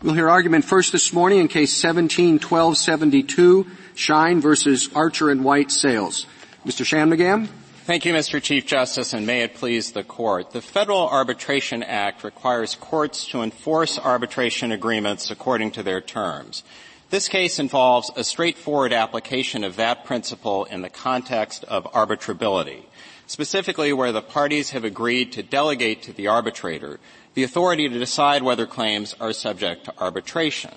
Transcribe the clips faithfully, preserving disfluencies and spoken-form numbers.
We'll hear argument first this morning in Case seventeen twelve seventy-two, Schein versus Archer and White Sales. Mister Shanmugam. Thank you, Mister Chief Justice, and may it please the Court. The Federal Arbitration Act requires courts to enforce arbitration agreements according to their terms. This case involves a straightforward application of that principle in the context of arbitrability, specifically where the parties have agreed to delegate to the arbitrator the authority to decide whether claims are subject to arbitration.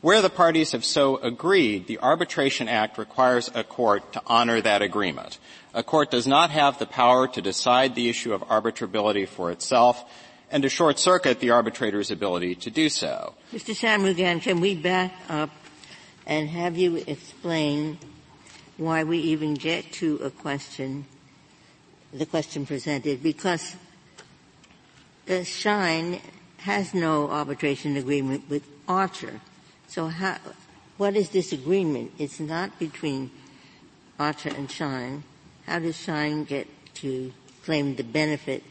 Where the parties have so agreed, the Arbitration Act requires a court to honor that agreement. A court does not have the power to decide the issue of arbitrability for itself and to short-circuit the arbitrator's ability to do so. Mister Shanmugam, can we back up and have you explain why we even get to a question, the question presented, because Schein has no arbitration agreement with Archer. So how, what is this agreement? It's not between Archer and Schein. How does Schein get to claim the benefit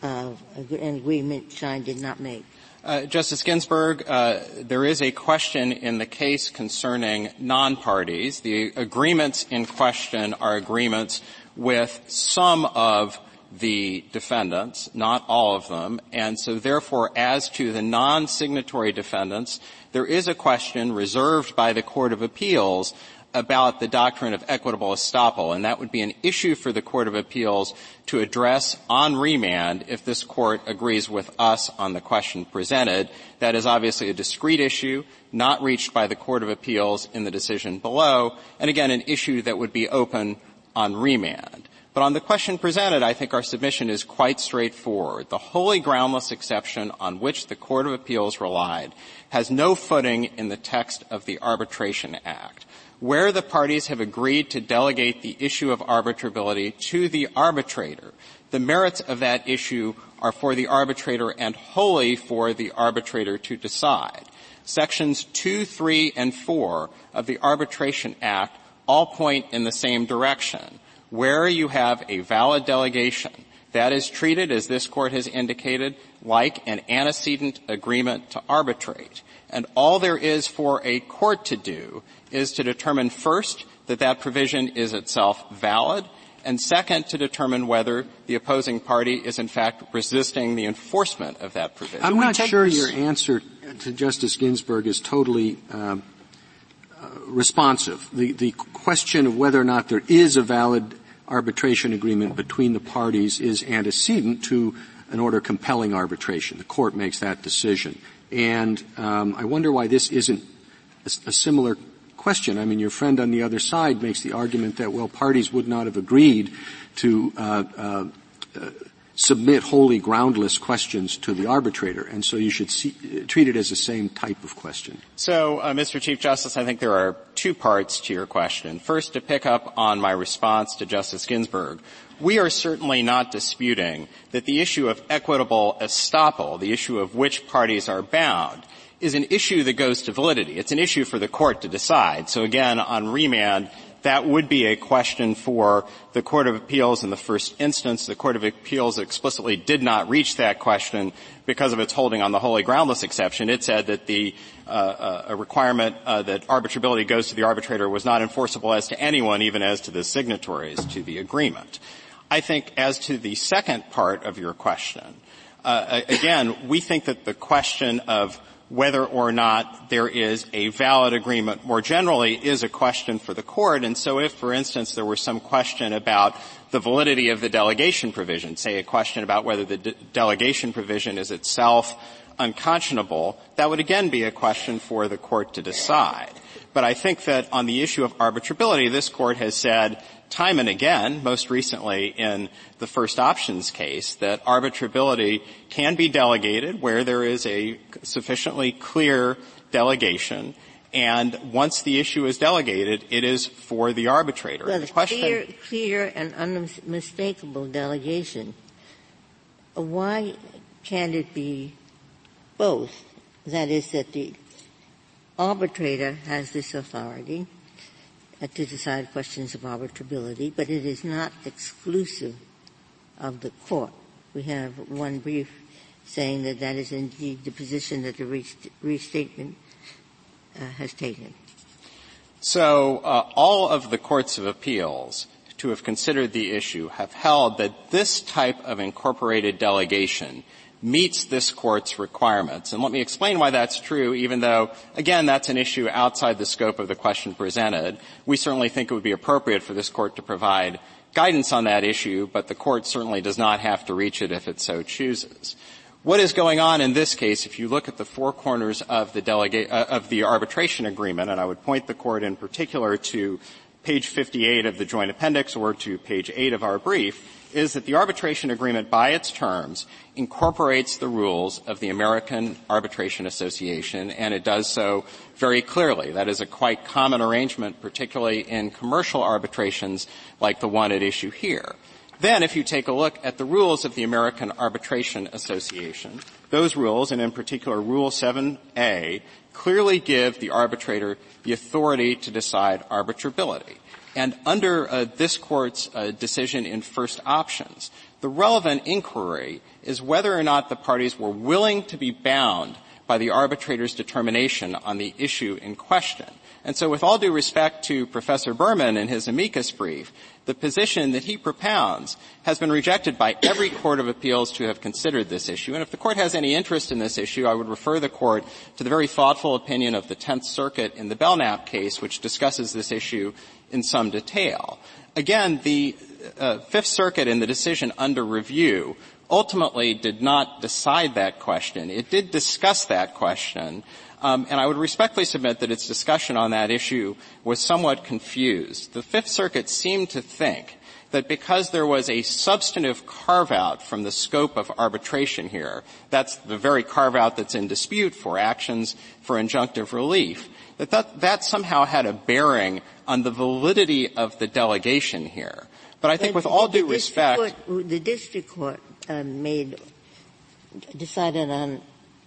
of an agreement Schein did not make? Uh, Justice Ginsburg, uh, there is a question in the case concerning non-parties. The agreements in question are agreements with some of the defendants, not all of them, and so therefore as to the non-signatory defendants, there is a question reserved by the Court of Appeals about the doctrine of equitable estoppel, and that would be an issue for the Court of Appeals to address on remand if this Court agrees with us on the question presented. That is obviously a discrete issue, not reached by the Court of Appeals in the decision below, and again, an issue that would be open on remand. But on the question presented, I think our submission is quite straightforward. The wholly groundless exception on which the Court of Appeals relied has no footing in the text of the Arbitration Act. Where the parties have agreed to delegate the issue of arbitrability to the arbitrator, the merits of that issue are for the arbitrator and wholly for the arbitrator to decide. Sections two, three, and four of the Arbitration Act all point in the same direction. Where you have a valid delegation, that is treated, as this Court has indicated, like an antecedent agreement to arbitrate. And all there is for a court to do is to determine, first, that that provision is itself valid, and second, to determine whether the opposing party is, in fact, resisting the enforcement of that provision. I'm not sure your answer to Justice Ginsburg is totally um, uh, responsive. The, the question of whether or not there is a valid arbitration agreement between the parties is antecedent to an order compelling arbitration. The Court makes that decision. And um, I wonder why this isn't a, a similar question. I mean, your friend on the other side makes the argument that, well, parties would not have agreed to uh, uh, uh, submit wholly groundless questions to the arbitrator, and so you should see, uh, treat it as the same type of question. So, uh, Mister Chief Justice, I think there are two parts to your question. First, to pick up on my response to Justice Ginsburg, we are certainly not disputing that the issue of equitable estoppel, the issue of which parties are bound, is an issue that goes to validity. It's an issue for the Court to decide. So again, on remand, that would be a question for the Court of Appeals in the first instance. The Court of Appeals explicitly did not reach that question because of its holding on the wholly groundless exception. It said that the uh, a requirement uh, that arbitrability goes to the arbitrator was not enforceable as to anyone, even as to the signatories to the agreement. I think as to the second part of your question, uh, again, we think that the question of whether or not there is a valid agreement more generally is a question for the Court. And so if, for instance, there were some question about the validity of the delegation provision, say a question about whether the de- delegation provision is itself unconscionable, that would again be a question for the Court to decide. But I think that on the issue of arbitrability, this Court has said time and again, most recently in the First Options case, that arbitrability can be delegated where there is a sufficiently clear delegation, and once the issue is delegated, it is for the arbitrator. Well, the question, clear, clear and unmistakable delegation, why can't it be both? That is, that the arbitrator has this authority to decide questions of arbitrability, but it is not exclusive of the Court. We have one brief saying that that is indeed the position that the rest- restatement uh, has taken? So uh, all of the courts of appeals to have considered the issue have held that this type of incorporated delegation meets this Court's requirements. And let me explain why that's true, even though, again, that's an issue outside the scope of the question presented. We certainly think it would be appropriate for this Court to provide guidance on that issue, but the Court certainly does not have to reach it if it so chooses. What is going on in this case, if you look at the four corners of the delegate, uh, of the arbitration agreement, and I would point the Court in particular to page fifty-eight of the Joint Appendix or to page eight of our brief, is that the arbitration agreement by its terms incorporates the rules of the American Arbitration Association, and it does so very clearly. That is a quite common arrangement, particularly in commercial arbitrations like the one at issue here. Then if you take a look at the rules of the American Arbitration Association, those rules, and in particular Rule seven A, clearly give the arbitrator the authority to decide arbitrability. And under uh, this Court's uh, decision in First Options, the relevant inquiry is whether or not the parties were willing to be bound by the arbitrator's determination on the issue in question. And so with all due respect to Professor Berman in his amicus brief, the position that he propounds has been rejected by every court of appeals to have considered this issue. And if the Court has any interest in this issue, I would refer the Court to the very thoughtful opinion of the Tenth Circuit in the Belnap case, which discusses this issue in some detail. Again, the uh, Fifth Circuit in the decision under review ultimately did not decide that question. It did discuss that question, um, and I would respectfully submit that its discussion on that issue was somewhat confused. The Fifth Circuit seemed to think that because there was a substantive carve-out from the scope of arbitration here, that's the very carve-out that's in dispute for actions for injunctive relief, that that, that somehow had a bearing on the validity of the delegation here. But I think but with all due respect – the district court um, made – decided on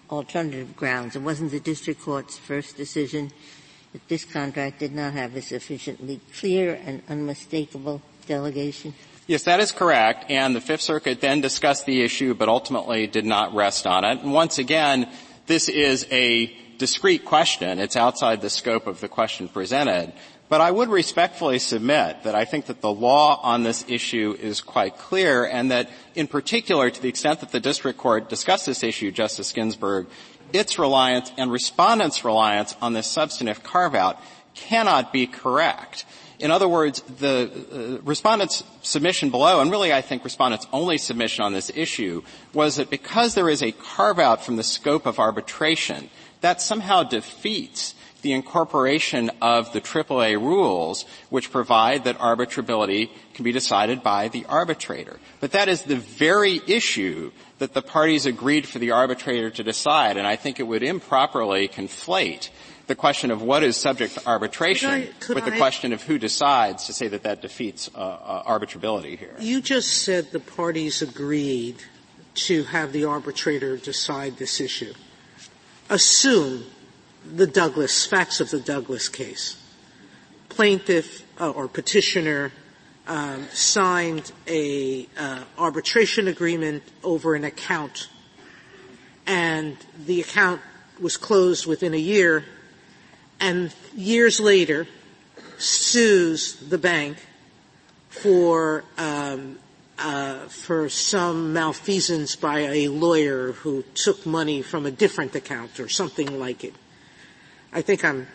alternative grounds. It wasn't the district court's first decision that this contract did not have a sufficiently clear and unmistakable delegation? Yes, that is correct. And the Fifth Circuit then discussed the issue but ultimately did not rest on it. And once again, this is a discrete question. It's outside the scope of the question presented. But I would respectfully submit that I think that the law on this issue is quite clear, and that in particular, to the extent that the district court discussed this issue, Justice Ginsburg, its reliance and respondents' reliance on this substantive carve-out cannot be correct. In other words, the uh, respondents' submission below, and really I think respondents' only submission on this issue, was that because there is a carve-out from the scope of arbitration, that somehow defeats the incorporation of the triple A rules, which provide that arbitrability can be decided by the arbitrator. But that is the very issue that the parties agreed for the arbitrator to decide, and I think it would improperly conflate the question of what is subject to arbitration could I, could with the I, question of who decides to say that that defeats uh, uh, arbitrability here. You just said the parties agreed to have the arbitrator decide this issue. Assume the Douglas, facts of the Douglas case. Plaintiff uh, or petitioner um, signed a uh, arbitration agreement over an account, and the account was closed within a year, and years later sues the bank for um, uh, for some malfeasance by a lawyer who took money from a different account or something like it. I think I'm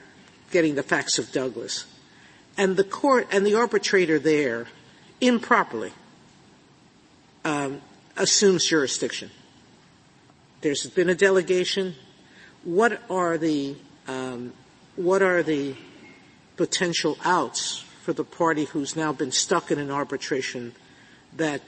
getting the facts of Douglas. And the court and the arbitrator there improperly um, assumes jurisdiction. There's been a delegation. What are the um, what are the potential outs for the party who's now been stuck in an arbitration that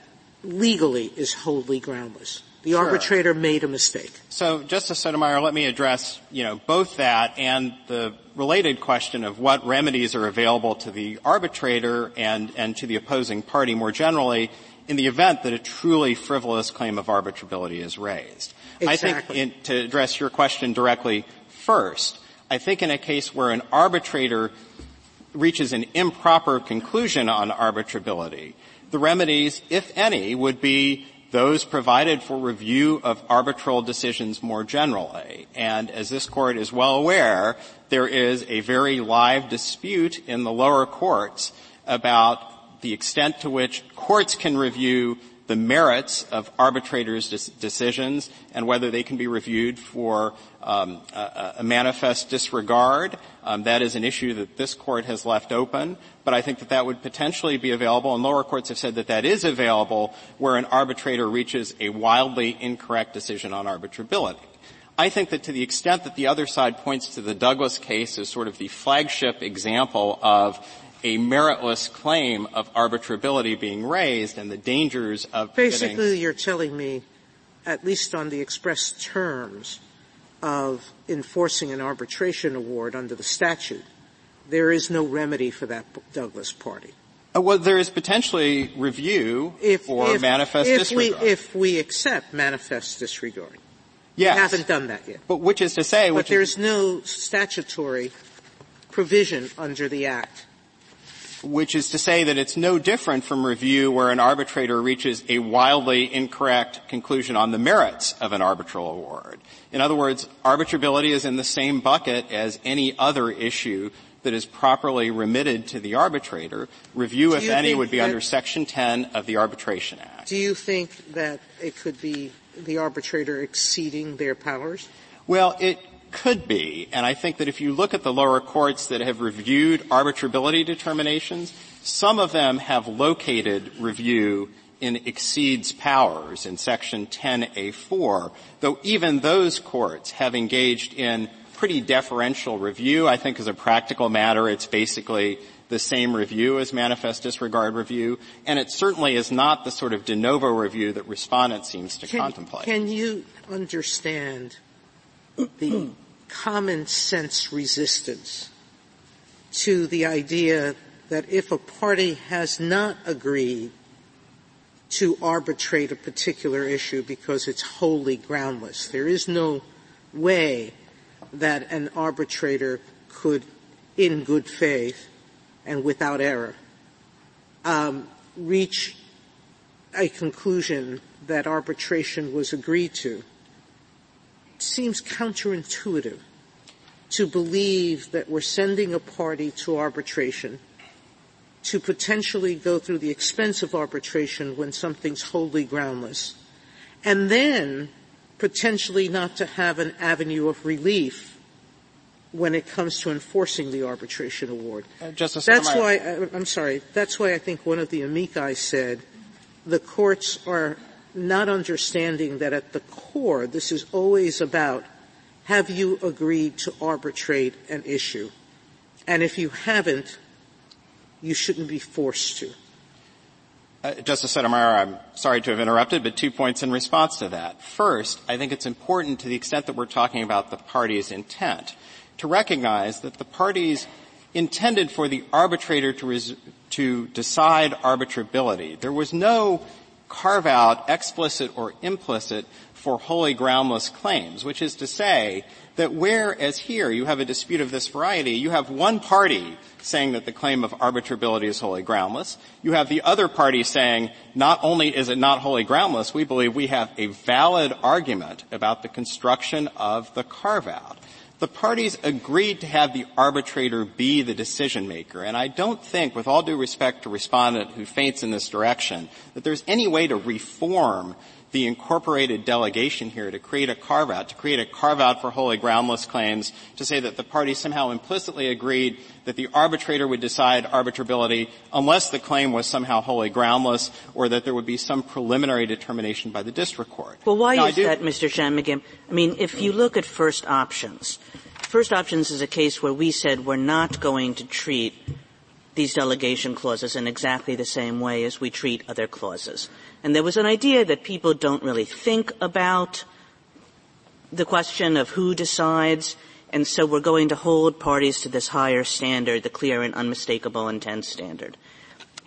legally is wholly groundless? The sure. arbitrator made a mistake. So, Justice Sotomayor, let me address, you know, both that and the related question of what remedies are available to the arbitrator and, and to the opposing party more generally in the event that a truly frivolous claim of arbitrability is raised. Exactly. I think in, to address your question directly first, I think in a case where an arbitrator reaches an improper conclusion on arbitrability, the remedies, if any, would be Those provided for review of arbitral decisions more generally. And as this Court is well aware, there is a very live dispute in the lower courts about the extent to which courts can review the merits of arbitrators' decisions and whether they can be reviewed for um, a, a manifest disregard. Um, that is an issue that this Court has left open, but I think that that would potentially be available, and lower courts have said that that is available where an arbitrator reaches a wildly incorrect decision on arbitrability. I think that to the extent that the other side points to the Douglas case as sort of the flagship example of a meritless claim of arbitrability being raised and the dangers of Basically, getting you're telling me, at least on the express terms of enforcing an arbitration award under the statute, there is no remedy for that Douglas party. Uh, well, there is potentially review if, or if, manifest if disregard. We, if we accept manifest disregard. Yes. We haven't done that yet. But which is to say... But there's is, no statutory provision under the Act. Which is to say that it's no different from review where an arbitrator reaches a wildly incorrect conclusion on the merits of an arbitral award. In other words, arbitrability is in the same bucket as any other issue that is properly remitted to the arbitrator. Review, if any, would be under Section ten of the Arbitration Act. Do you think that it could be the arbitrator exceeding their powers? Well, it could be, and I think that if you look at the lower courts that have reviewed arbitrability determinations, some of them have located review in exceeds powers in Section ten A four, though even those courts have engaged in pretty deferential review. I think as a practical matter, it's basically the same review as manifest disregard review, and it certainly is not the sort of de novo review that respondent seems to can, contemplate. Can you understand the common sense resistance to the idea that if a party has not agreed to arbitrate a particular issue because it's wholly groundless, there is no way that an arbitrator could, in good faith and without error, um, reach a conclusion that arbitration was agreed to. Seems counterintuitive to believe that we're sending a party to arbitration to potentially go through the expense of arbitration when something's wholly groundless, and then potentially not to have an avenue of relief when it comes to enforcing the arbitration award. Uh, Justice that's why, I, I'm sorry, that's why I think one of the amici said the courts are not understanding that at the core, this is always about, have you agreed to arbitrate an issue? And if you haven't, you shouldn't be forced to. Uh, Justice Sotomayor, I'm sorry to have interrupted, but two points in response to that. First, I think it's important to the extent that we're talking about the party's intent to recognize that the parties intended for the arbitrator to res- to decide arbitrability. There was no carve out, explicit or implicit, for wholly groundless claims, which is to say that where, as here, you have a dispute of this variety, you have one party saying that the claim of arbitrability is wholly groundless. You have the other party saying, not only is it not wholly groundless, we believe we have a valid argument about the construction of the carve-out. The parties agreed to have the arbitrator be the decision-maker, and I don't think, with all due respect to respondent who faints in this direction, that there's any way to reform the incorporated delegation here to create a carve-out, to create a carve-out for wholly groundless claims, to say that the parties somehow implicitly agreed that the arbitrator would decide arbitrability unless the claim was somehow wholly groundless or that there would be some preliminary determination by the district court. Well, why now, is that, Mister Shanmugam? I mean, if you look at First Options, First Options is a case where we said we're not going to treat these delegation clauses in exactly the same way as we treat other clauses. And there was an idea that people don't really think about the question of who decides, and so we're going to hold parties to this higher standard, the clear and unmistakable intent standard.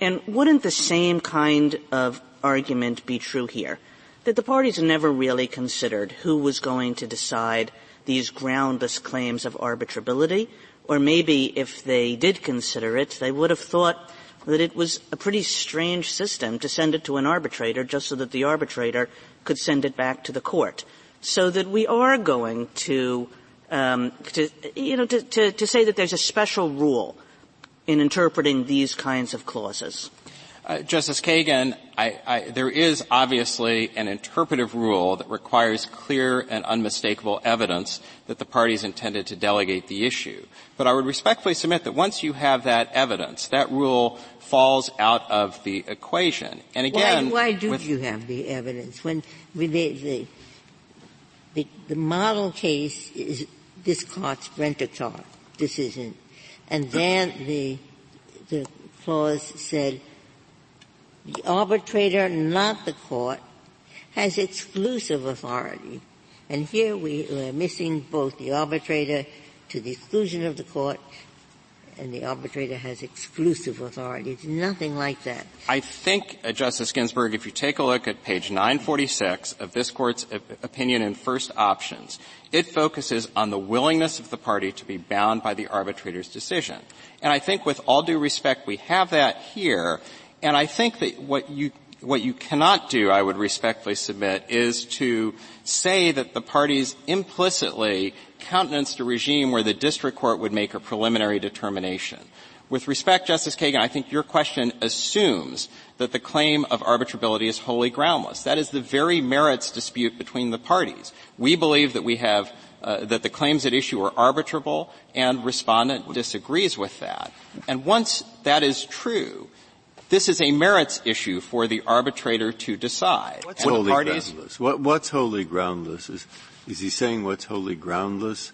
And wouldn't the same kind of argument be true here, that the parties never really considered who was going to decide these groundless claims of arbitrability? Or maybe if they did consider it, they would have thought that it was a pretty strange system to send it to an arbitrator just so that the arbitrator could send it back to the court. So that we are going to, um, to you know, to, to, to say that there's a special rule in interpreting these kinds of clauses. Uh, Justice Kagan, I, I, there is obviously an interpretive rule that requires clear and unmistakable evidence that the parties intended to delegate the issue. But I would respectfully submit that once you have that evidence, that rule falls out of the equation. And again, why, why do you have the evidence when the the, the the model case is this court's Rent-A-Car decision, and then the the clause said, the arbitrator, not the court, has exclusive authority. And here we are missing both the arbitrator to the exclusion of the court, and the arbitrator has exclusive authority. It's nothing like that. I think, uh, Justice Ginsburg, if you take a look at page nine forty-six of this Court's opinion in First Options, it focuses on the willingness of the party to be bound by the arbitrator's decision. And I think with all due respect, we have that here. And I think that what you, what you cannot do, I would respectfully submit, is to say that the parties implicitly countenanced a regime where the district court would make a preliminary determination. With respect, Justice Kagan, I think your question assumes that the claim of arbitrability is wholly groundless. That is the very merits dispute between the parties. We believe that we have, uh, that the claims at issue are arbitrable, and respondent disagrees with that. And once that is true, this is a merits issue for the arbitrator to decide. What's wholly parties, groundless? What, what's wholly groundless? Is, is he saying what's wholly groundless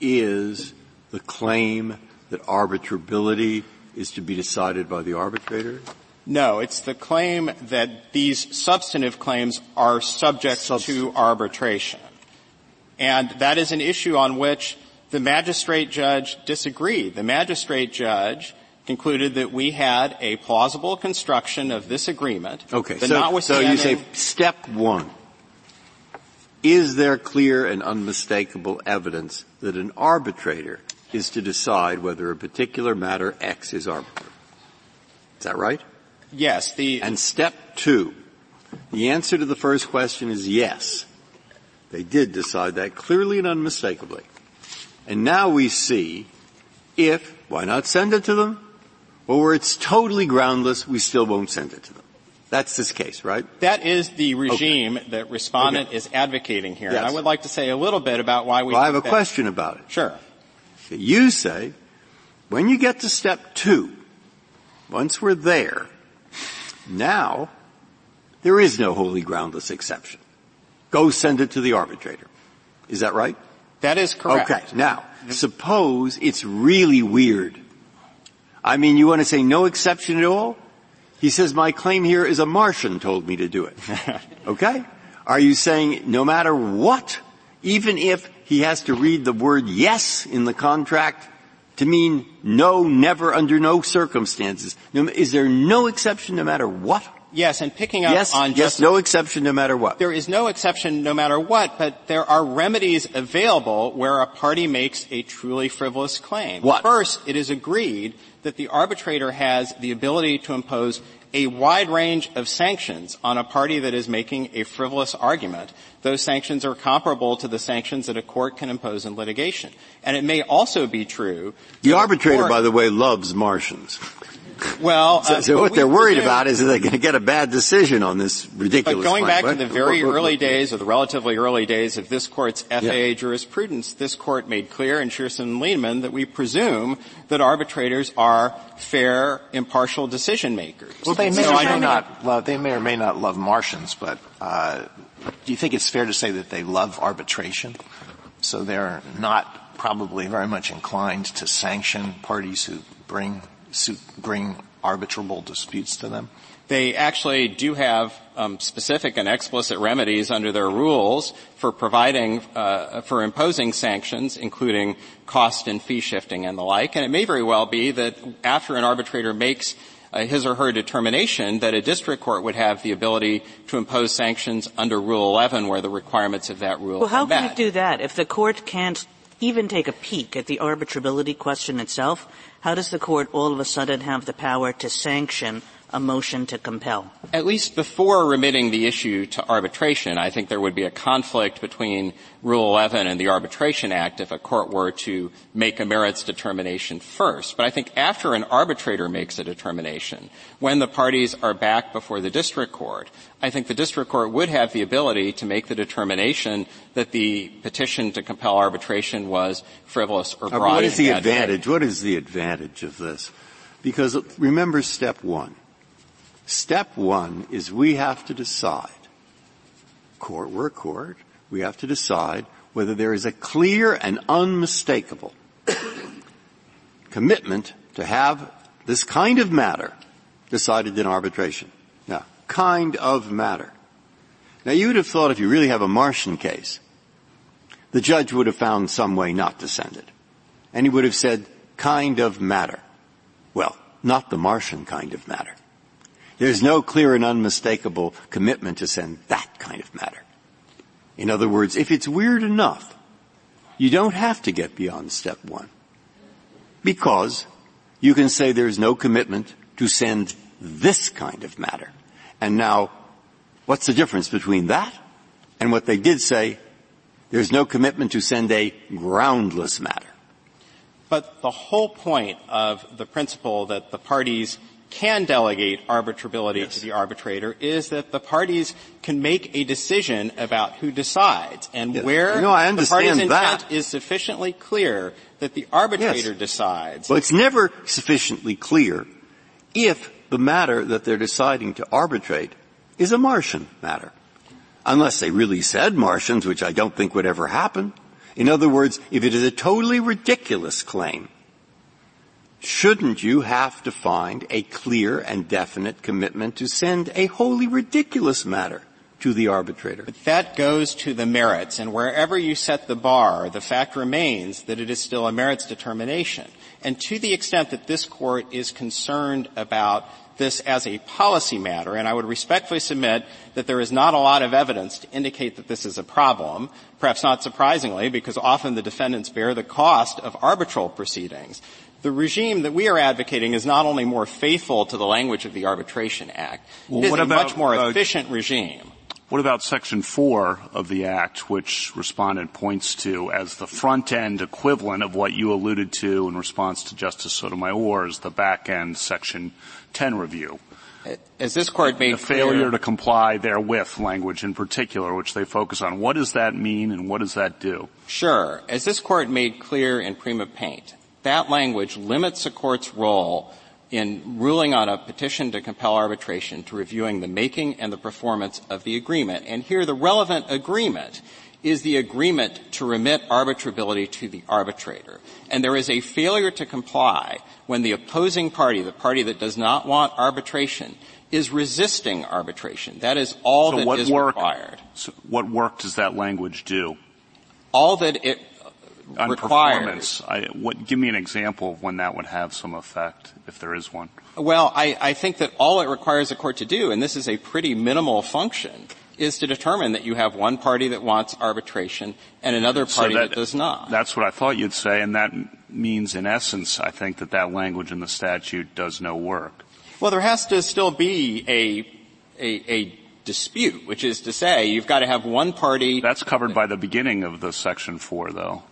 is the claim that arbitrability is to be decided by the arbitrator? No, it's the claim that these substantive claims are subject Substantive. to arbitration. And that is an issue on which the magistrate judge disagreed. The magistrate judge concluded that we had a plausible construction of this agreement. Okay, so, so you say step one, is there clear and unmistakable evidence that an arbitrator is to decide whether a particular matter X is arbitrable? Is that right? Yes. The And step two, the answer to the first question is yes. They did decide that clearly and unmistakably. And now we see if, why not send it to them? Well, where it's totally groundless, we still won't send it to them. That's this case, right? That is the regime okay. that respondent okay. is advocating here. Yes. And I would like to say a little bit about why we... Well, I have a that. question about it. Sure. You say, when you get to step two, once we're there, now there is no wholly groundless exception. Go send it to the arbitrator. Is that right? That is correct. Okay. Now, suppose it's really weird. I mean, you want to say no exception at all? He says, my claim here is a Martian told me to do it. Okay? Are you saying no matter what, even if he has to read the word yes in the contract to mean no, never, under no circumstances, is there no exception no matter what? Yes, and picking up yes, on yes, just no exception no matter what. There is no exception no matter what, but there are remedies available where a party makes a truly frivolous claim. What? First, it is agreed that the arbitrator has the ability to impose a wide range of sanctions on a party that is making a frivolous argument. Those sanctions are comparable to the sanctions that a court can impose in litigation. And it may also be true. The arbitrator, court, by the way, loves Martians. Well, uh, so, so what they're worried do, about is they're going to get a bad decision on this ridiculous. But going claim, back right? to the very what, what, early what, days, or the relatively early days of this Court's F A A yeah. jurisprudence, this Court made clear in Shearson and Lehman that we presume that arbitrators are fair, impartial decision makers. Well, they may so or may not love, they may or may not love Martians, but uh, do you think it's fair to say that they love arbitration? So they're not probably very much inclined to sanction parties who bring. bring arbitrable disputes to them? They actually do have um, specific and explicit remedies under their rules for providing, uh, for imposing sanctions, including cost and fee shifting and the like. And it may very well be that after an arbitrator makes uh, his or her determination, that a district court would have the ability to impose sanctions under Rule eleven where the requirements of that rule well, are met. Well, how can it do that if the court can't even take a peek at the arbitrability question itself, how does the Court all of a sudden have the power to sanction a motion to compel? At least before remitting the issue to arbitration, I think there would be a conflict between Rule eleven and the Arbitration Act if a court were to make a merits determination first. But I think after an arbitrator makes a determination, when the parties are back before the district court, I think the district court would have the ability to make the determination that the petition to compel arbitration was frivolous or broad. What is the advantage? What is the advantage of this? Because remember step one. Step one is we have to decide, court, we're a court, we have to decide whether there is a clear and unmistakable commitment to have this kind of matter decided in arbitration. Now, kind of matter. Now, you would have thought if you really have a Martian case, the judge would have found some way not to send it. And he would have said, kind of matter. Well, not the Martian kind of matter. There's no clear and unmistakable commitment to send that kind of matter. In other words, if it's weird enough, you don't have to get beyond step one, because you can say there's no commitment to send this kind of matter. And now, what's the difference between that and what they did say? There's no commitment to send a groundless matter. But the whole point of the principle that the parties can delegate arbitrability yes. to the arbitrator is that the parties can make a decision about who decides and yes. where no, I the party's intent that. is sufficiently clear that the arbitrator yes. decides. Well, it's never sufficiently clear if the matter that they're deciding to arbitrate is a Martian matter, unless they really said Martians, which I don't think would ever happen. In other words, if it is a totally ridiculous claim, shouldn't you have to find a clear and definite commitment to send a wholly ridiculous matter to the arbitrator? But that goes to the merits, and wherever you set the bar, the fact remains that it is still a merits determination. And to the extent that this Court is concerned about this as a policy matter, and I would respectfully submit that there is not a lot of evidence to indicate that this is a problem, perhaps not surprisingly, because often the defendants bear the cost of arbitral proceedings. The regime that we are advocating is not only more faithful to the language of the Arbitration Act, well, it is a about, much more uh, efficient regime. What about Section four of the Act, which Respondent points to as the front-end equivalent of what you alluded to in response to Justice Sotomayor's, the back-end Section ten review? As this Court made the clear, failure to comply therewith language in particular, which they focus on. What does that mean and what does that do? Sure. As this Court made clear in Prima Paint, that language limits a court's role in ruling on a petition to compel arbitration to reviewing the making and the performance of the agreement. And here the relevant agreement is the agreement to remit arbitrability to the arbitrator. And there is a failure to comply when the opposing party, the party that does not want arbitration, is resisting arbitration. That is all so that is work, required. So what work does that language do? All that it on required. Performance. I, what, give me an example of when that would have some effect, if there is one. Well, I, I think that all it requires a court to do, and this is a pretty minimal function, is to determine that you have one party that wants arbitration and another party so that, that does not. That's what I thought you'd say, and that means, in essence, I think that that language in the statute does no work. Well, there has to still be a a, a dispute, which is to say you've got to have one party. That's covered by the beginning of the Section four, though.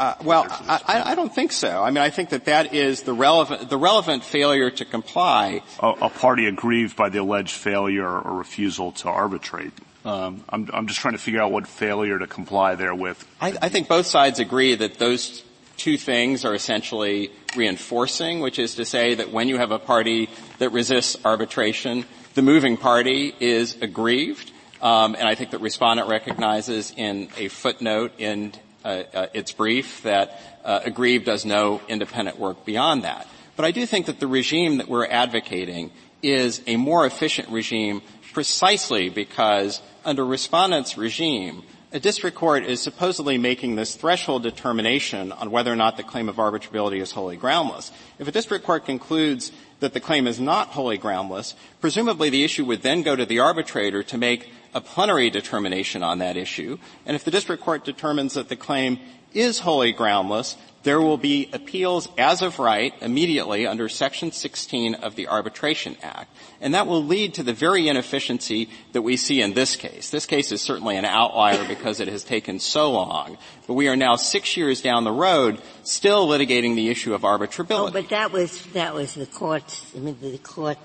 Uh, well, I, I don't think so. I mean, I think that that is the relevant, the relevant failure to comply. A, a party aggrieved by the alleged failure or refusal to arbitrate. Um, I'm, I'm just trying to figure out what failure to comply therewith. I, I think both sides agree that those two things are essentially reinforcing, which is to say that when you have a party that resists arbitration, the moving party is aggrieved. Um, and I think that Respondent recognizes in a footnote in Uh, uh, it's brief that uh, aggrieved does no independent work beyond that. But I do think that the regime that we're advocating is a more efficient regime precisely because under Respondent's regime, a district court is supposedly making this threshold determination on whether or not the claim of arbitrability is wholly groundless. If a district court concludes that the claim is not wholly groundless, presumably the issue would then go to the arbitrator to make a plenary determination on that issue. And if the district court determines that the claim is wholly groundless, there will be appeals as of right immediately under Section sixteen of the Arbitration Act. And that will lead to the very inefficiency that we see in this case. This case is certainly an outlier because it has taken so long. But we are now six years down the road still litigating the issue of arbitrability. Oh, but that was, that was the court's, I mean, the court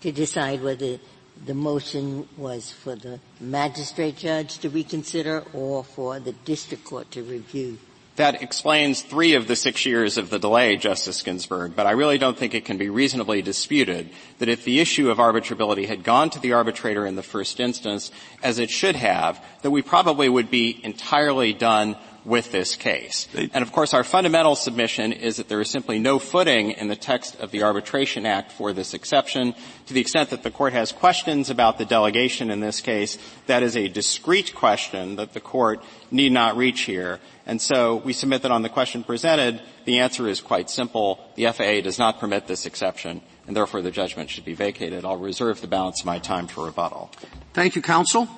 to decide whether the motion was for the magistrate judge to reconsider or for the district court to review. That explains three of the six years of the delay, Justice Ginsburg, but I really don't think it can be reasonably disputed that if the issue of arbitrability had gone to the arbitrator in the first instance, as it should have, that we probably would be entirely done with this case. And, of course, our fundamental submission is that there is simply no footing in the text of the Arbitration Act for this exception. To the extent that the Court has questions about the delegation in this case, that is a discrete question that the Court need not reach here. And so we submit that on the question presented, the answer is quite simple. The F A A does not permit this exception, and therefore the judgment should be vacated. I'll reserve the balance of my time for rebuttal. Thank you, counsel.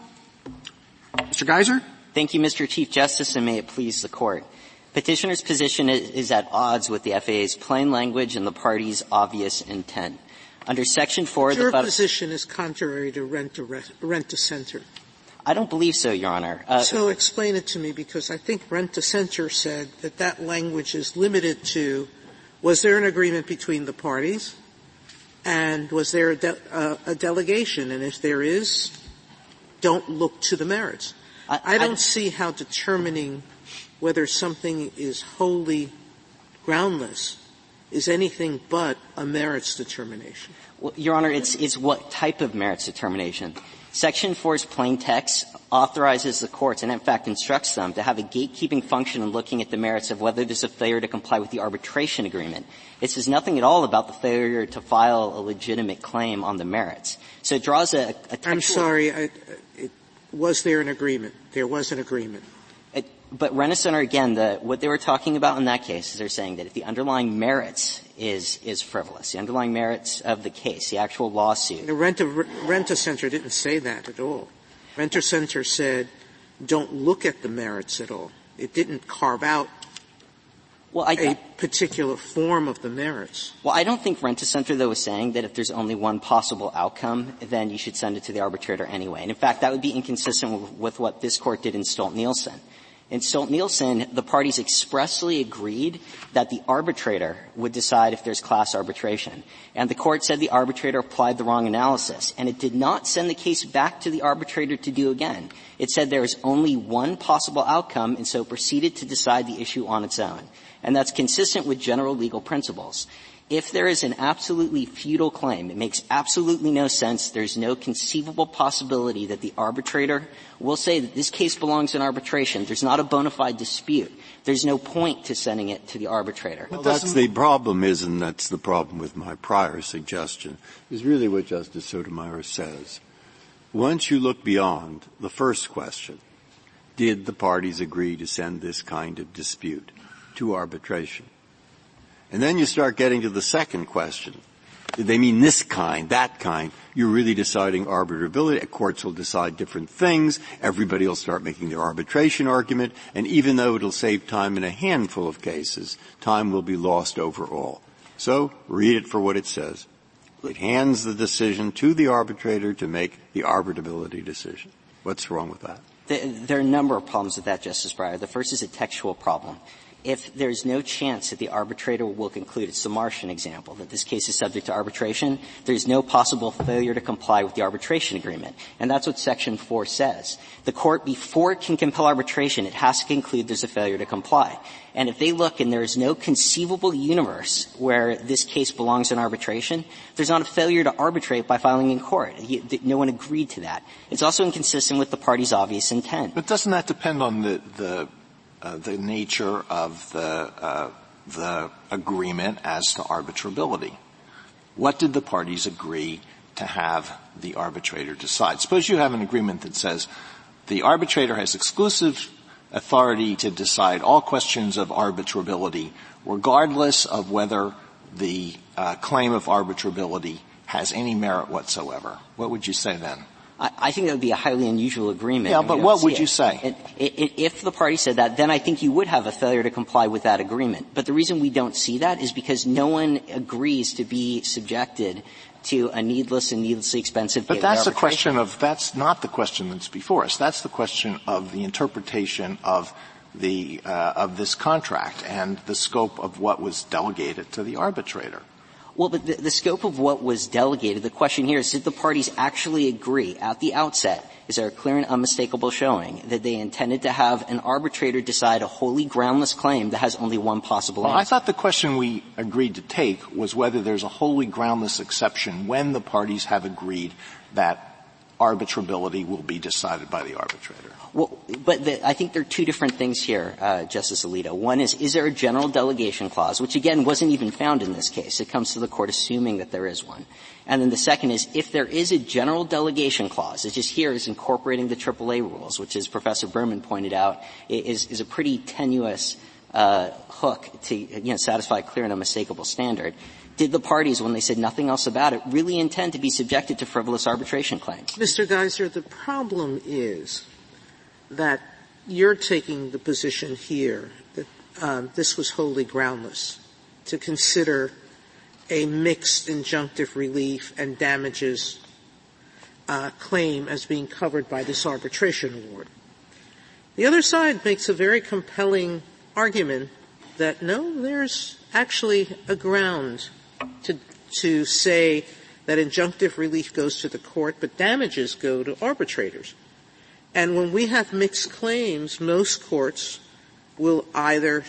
Mister Geyser? Thank you, Mister Chief Justice, and may it please the Court. Petitioner's position is at odds with the F A A's plain language and the party's obvious intent. Under Section four, the — Your position is contrary to Rent-A-Center. I don't believe so, Your Honor. Uh, so explain it to me, because I think Rent-A-Center said that that language is limited to, was there an agreement between the parties, and was there a, de- uh, a delegation? And if there is, don't look to the merits. I don't see how determining whether something is wholly groundless is anything but a merits determination. Well, Your Honor, it's, it's what type of merits determination. Section four's plain text authorizes the courts and, in fact, instructs them to have a gatekeeping function in looking at the merits of whether there's a failure to comply with the arbitration agreement. It says nothing at all about the failure to file a legitimate claim on the merits. So it draws a, a – I'm sorry. I, it, was there an agreement? There was an agreement. It, but Rent-A-Center, again, the, what they were talking about in that case is they're saying that if the underlying merits is, is frivolous, the underlying merits of the case, the actual lawsuit. The Rent-A-Center didn't say that at all. Rent-A-Center said don't look at the merits at all. It didn't carve out well, I, a particular form of the merits. Well, I don't think Rent-A-Center, though, is saying that if there's only one possible outcome, then you should send it to the arbitrator anyway. And, in fact, that would be inconsistent with, with what this Court did in Stolt-Nielsen. In Stolt-Nielsen, the parties expressly agreed that the arbitrator would decide if there's class arbitration. And the Court said the arbitrator applied the wrong analysis. And it did not send the case back to the arbitrator to do again. It said there is only one possible outcome and so proceeded to decide the issue on its own. And that's consistent with general legal principles. If there is an absolutely futile claim, it makes absolutely no sense, there's no conceivable possibility that the arbitrator will say that this case belongs in arbitration. There's not a bona fide dispute. There's no point to sending it to the arbitrator. But that's the problem, isn't that's the problem with my prior suggestion, is really what Justice Sotomayor says. Once you look beyond the first question, did the parties agree to send this kind of dispute to arbitration? And then you start getting to the second question. Did they mean this kind, that kind? You're really deciding arbitrability. Courts will decide different things. Everybody will start making their arbitration argument. And even though it'll save time in a handful of cases, time will be lost overall. So read it for what it says. It hands the decision to the arbitrator to make the arbitrability decision. What's wrong with that? There are a number of problems with that, Justice Breyer. The first is a textual problem. If there's no chance that the arbitrator will conclude, it's the Martian example, that this case is subject to arbitration, there's no possible failure to comply with the arbitration agreement. And that's what Section four says. The court, before it can compel arbitration, it has to conclude there's a failure to comply. And if they look and there is no conceivable universe where this case belongs in arbitration, there's not a failure to arbitrate by filing in court. No one agreed to that. It's also inconsistent with the party's obvious intent. But doesn't that depend on the, the Uh, the nature of the, uh, the agreement as to arbitrability? What did the parties agree to have the arbitrator decide? Suppose you have an agreement that says the arbitrator has exclusive authority to decide all questions of arbitrability, regardless of whether the uh, claim of arbitrability has any merit whatsoever. What would you say then? I, I think that would be a highly unusual agreement. Yeah, but what would it. you say? And, and if the party said that, then I think you would have a failure to comply with that agreement. But the reason we don't see that is because no one agrees to be subjected to a needless and needlessly expensive But that's the question of, that's not the question that's before us. That's the question of the interpretation of the, uh, of this contract and the scope of what was delegated to the arbitrator. Well, but the, the scope of what was delegated, the question here is, did the parties actually agree at the outset? Is there a clear and unmistakable showing that they intended to have an arbitrator decide a wholly groundless claim that has only one possible well, answer? I thought the question we agreed to take was whether there's a wholly groundless exception when the parties have agreed that arbitrability will be decided by the arbitrator. Well, but the, I think there are two different things here, uh, Justice Alito. One is, is there a general delegation clause, which again wasn't even found in this case. It comes to the court assuming that there is one. And then the second is, if there is a general delegation clause, it's just here is incorporating the triple A rules, which as Professor Berman pointed out, is, is a pretty tenuous, uh, hook to, you know, satisfy a clear and unmistakable standard. Did the parties, when they said nothing else about it, really intend to be subjected to frivolous arbitration claims? Mister Geyser, the problem is that you're taking the position here that um, this was wholly groundless to consider a mixed injunctive relief and damages uh, claim as being covered by this arbitration award. The other side makes a very compelling argument that, no, there's actually a ground to to say that injunctive relief goes to the court, but damages go to arbitrators. And when we have mixed claims, most courts will either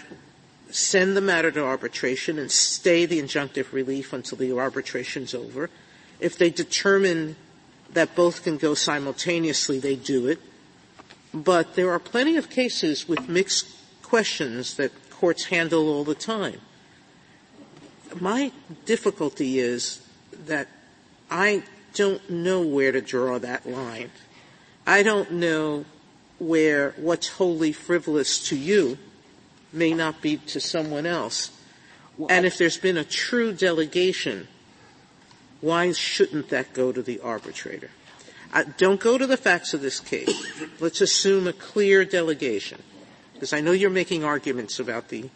send the matter to arbitration and stay the injunctive relief until the arbitration's over. If they determine that both can go simultaneously, they do it. But there are plenty of cases with mixed questions that courts handle all the time. My difficulty is that I don't know where to draw that line. I don't know where what's wholly frivolous to you may not be to someone else. And if there's been a true delegation, why shouldn't that go to the arbitrator? I, don't go to the facts of this case. Let's assume a clear delegation, because I know you're making arguments about the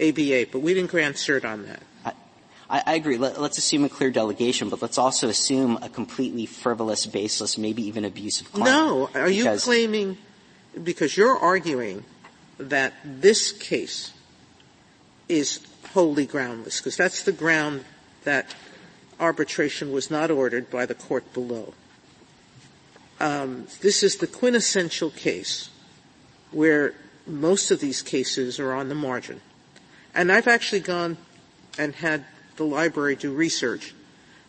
A B A, but we didn't grant cert on that. I agree. Let, let's assume a clear delegation, but let's also assume a completely frivolous, baseless, maybe even abusive claim. No. Are you claiming – because you're arguing that this case is wholly groundless, because that's the ground that arbitration was not ordered by the court below. Um, this is the quintessential case where most of these cases are on the margin. And I've actually gone and had – the library do research,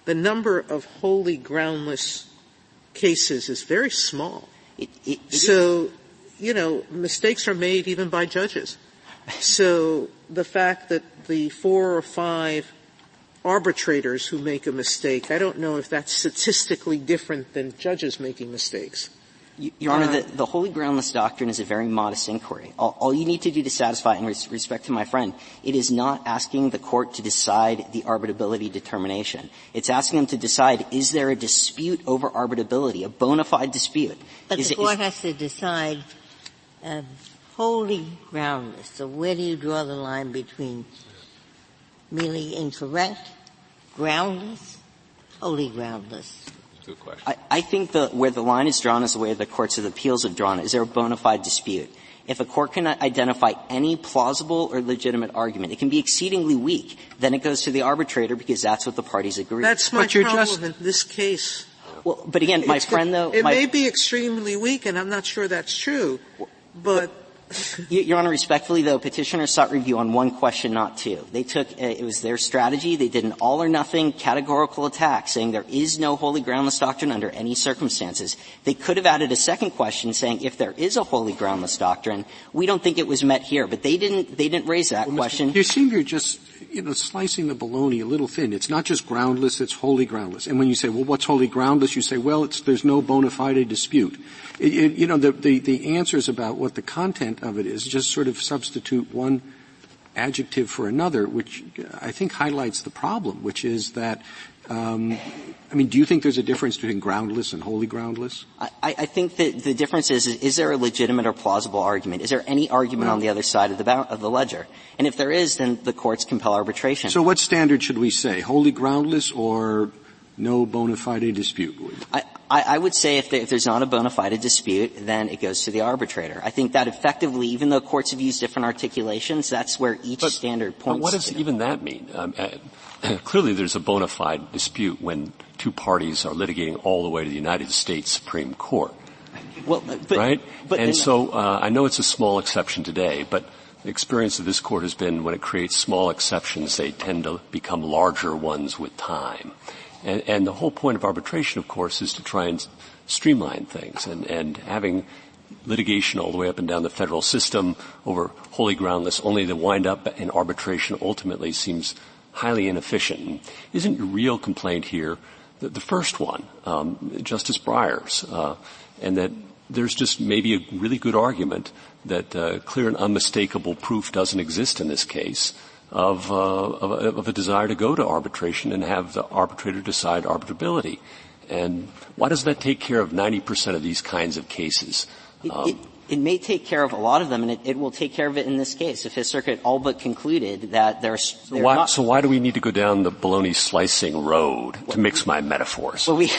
the number of wholly groundless cases is very small. It, it, it so, you know, mistakes are made even by judges. So the fact that the four or five arbitrators who make a mistake, I don't know if that's statistically different than judges making mistakes. Your Honor, the, the wholly groundless doctrine is a very modest inquiry. All, all you need to do to satisfy, in res- respect to my friend, it is not asking the court to decide the arbitrability determination. It's asking them to decide, is there a dispute over arbitrability, a bona fide dispute? But is the it, court is, has to decide uh, wholly groundless. So where do you draw the line between merely incorrect, groundless, wholly groundless? Good question. I, I think the, where the line is drawn is the way the courts of appeals have drawn it. Is there a bona fide dispute? If a court cannot identify any plausible or legitimate argument, it can be exceedingly weak. Then it goes to the arbitrator because that's what the parties agree. That's my but problem just, in this case. Well, but again, my it's, friend, though, it my, may be extremely weak, and I'm not sure that's true. But, but Your Honor, respectfully, though, petitioners sought review on one question, not two. They took uh, it was their strategy. They did an all-or-nothing categorical attack, saying there is no wholly groundless doctrine under any circumstances. They could have added a second question, saying if there is a wholly groundless doctrine, we don't think it was met here. But they didn't. They didn't raise that well, question. You seem you're just you know slicing the bologna a little thin. It's not just groundless; it's wholly groundless. And when you say, well, what's wholly groundless? You say, well, it's there's no bona fide dispute. It, it, you know the, the the answers about what the content of it is just sort of substitute one adjective for another, which I think highlights the problem, which is that um, I mean, do you think there's a difference between groundless and wholly groundless? I, I think that the difference is, is, is there a legitimate or plausible argument? Is there any argument no. on the other side of the, of the ledger? And if there is, then the courts compel arbitration. So what standard should we say? Wholly groundless or no bona fide dispute? I, I would say if, there, if there's not a bona fide dispute, then it goes to the arbitrator. I think that effectively, even though courts have used different articulations, that's where each but, standard points to. But what does even that mean? Um, uh, clearly there's a bona fide dispute when two parties are litigating all the way to the United States Supreme Court. Well, but, right? But, and so uh, I know it's a small exception today, but the experience of this court has been when it creates small exceptions, they tend to become larger ones with time. And, and the whole point of arbitration, of course, is to try and streamline things. And, and having litigation all the way up and down the federal system over wholly groundless, only to wind up in arbitration ultimately seems highly inefficient. Isn't your real complaint here the, the first one, um, Justice Breyer's, uh, and that there's just maybe a really good argument that uh, clear and unmistakable proof doesn't exist in this case, Of, uh, of, of a desire to go to arbitration and have the arbitrator decide arbitrability. And why does that take care of ninety percent of these kinds of cases? Um, it, it, it may take care of a lot of them, and it, it will take care of it in this case. The Fifth Circuit all but concluded that there's so why, not. So why do we need to go down the bologna slicing road, well, to mix my metaphors? Well, we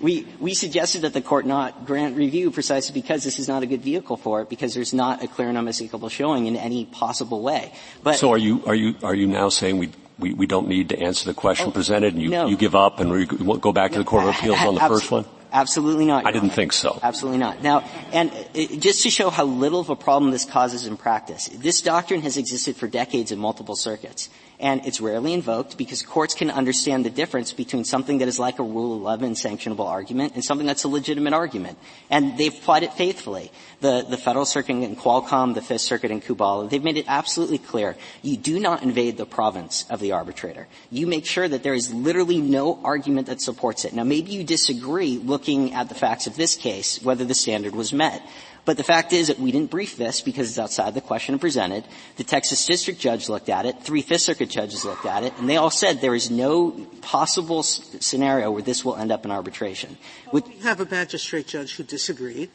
we we suggested that the court not grant review precisely because this is not a good vehicle for it, because there's not a clear and unmistakable showing in any possible way. But so are you are you are you now saying we we, we don't need to answer the question oh, presented, and you no. you give up and we go back to the Court of Appeals on the first one? Absolutely not. I didn't think so. Absolutely not. Now, and it, just to show how little of a problem this causes in practice, this doctrine has existed for decades in multiple circuits, and it's rarely invoked because courts can understand the difference between something that is like a Rule eleven sanctionable argument and something that's a legitimate argument, and they've applied it faithfully. The, the Federal Circuit in Qualcomm, the Fifth Circuit in Kubala, they've made it absolutely clear you do not invade the province of the arbitrator. You make sure that there is literally no argument that supports it. Now, maybe you disagree looking at the facts of this case, whether the standard was met. But the fact is that we didn't brief this because it's outside the question presented. The Texas District Judge looked at it. Three Fifth Circuit judges looked at it. And they all said there is no possible s- scenario where this will end up in arbitration. Well, we have a magistrate judge who disagreed.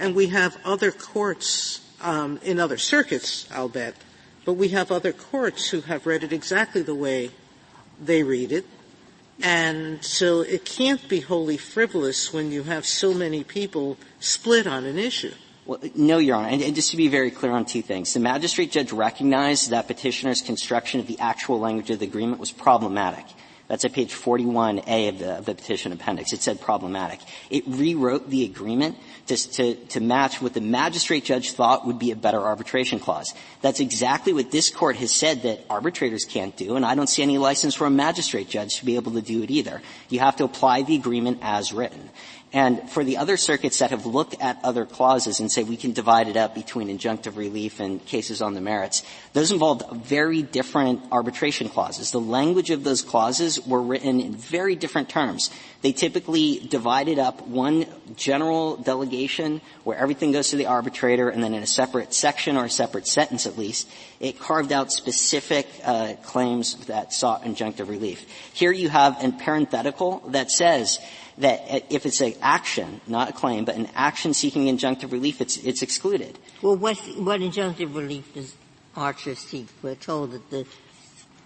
And we have other courts um, in other circuits, I'll bet. But we have other courts who have read it exactly the way they read it. And so it can't be wholly frivolous when you have so many people split on an issue. Well, no, Your Honor, and, and just to be very clear on two things. The magistrate judge recognized that petitioner's construction of the actual language of the agreement was problematic. That's at page forty-one A of the, of the petition appendix. It said problematic. It rewrote the agreement to, to, to match what the magistrate judge thought would be a better arbitration clause. That's exactly what this court has said that arbitrators can't do, and I don't see any license for a magistrate judge to be able to do it either. You have to apply the agreement as written. And for the other circuits that have looked at other clauses and say we can divide it up between injunctive relief and cases on the merits, those involved very different arbitration clauses. The language of those clauses were written in very different terms. They typically divided up one general delegation where everything goes to the arbitrator, and then in a separate section or a separate sentence at least, it carved out specific uh, claims that sought injunctive relief. Here you have a parenthetical that says that if it's an action, not a claim, but an action seeking injunctive relief, it's it's excluded. Well, what what injunctive relief does Archer seek? We're told that the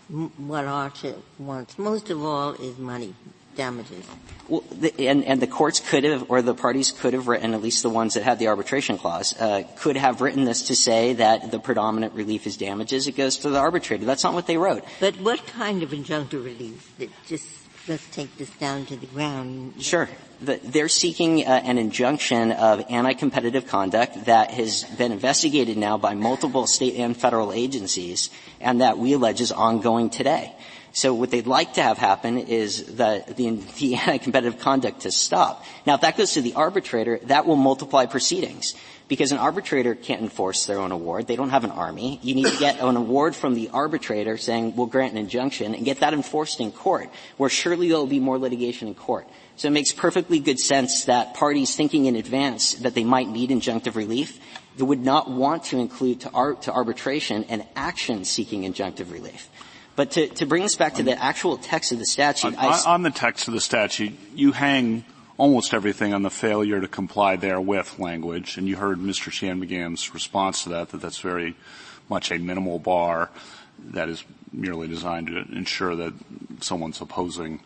what Archer wants most of all is money. Damages. Well, the, and, and the courts could have, or the parties could have written, at least the ones that had the arbitration clause, uh, could have written this to say that the predominant relief is damages. It goes to the arbitrator. That's not what they wrote. But what kind of injunctive relief? That just let's take this down to the ground. Sure. The, they're seeking uh, an injunction of anti-competitive conduct that has been investigated now by multiple state and federal agencies, and that we allege is ongoing today. So what they'd like to have happen is the, the, the anti-competitive conduct to stop. Now, if that goes to the arbitrator, that will multiply proceedings because an arbitrator can't enforce their own award. They don't have an army. You need to get an award from the arbitrator saying we'll grant an injunction and get that enforced in court, where surely there will be more litigation in court. So it makes perfectly good sense that parties thinking in advance that they might need injunctive relief it would not want to include to, ar- to arbitration an action seeking injunctive relief. But to, to bring this back to the actual text of the statute, on, I s- on the text of the statute, you hang almost everything on the failure to comply therewith language, and you heard Mister Shanmugam's response to that, that that's very much a minimal bar that is merely designed to ensure that someone's opposing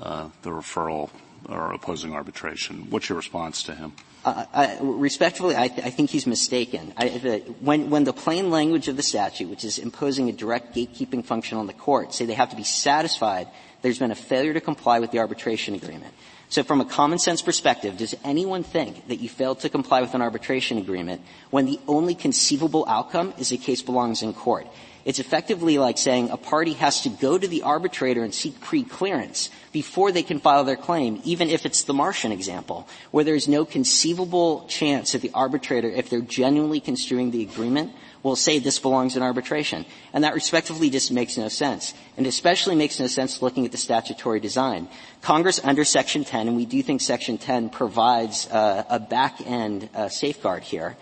uh, the referral or opposing arbitration. What's your response to him? Uh, I, respectfully, I, th- I think he's mistaken. I, the, when, when the plain language of the statute, which is imposing a direct gatekeeping function on the court, say they have to be satisfied there's been a failure to comply with the arbitration agreement. So from a common sense perspective, does anyone think that you failed to comply with an arbitration agreement when the only conceivable outcome is the case belongs in court? It's effectively like saying a party has to go to the arbitrator and seek pre-clearance before they can file their claim, even if it's the Martian example, where there is no conceivable chance that the arbitrator, if they're genuinely construing the agreement, will say this belongs in arbitration. And that respectively just makes no sense, and especially makes no sense looking at the statutory design. Congress under Section ten, and we do think Section ten provides uh, a back-end uh, safeguard here,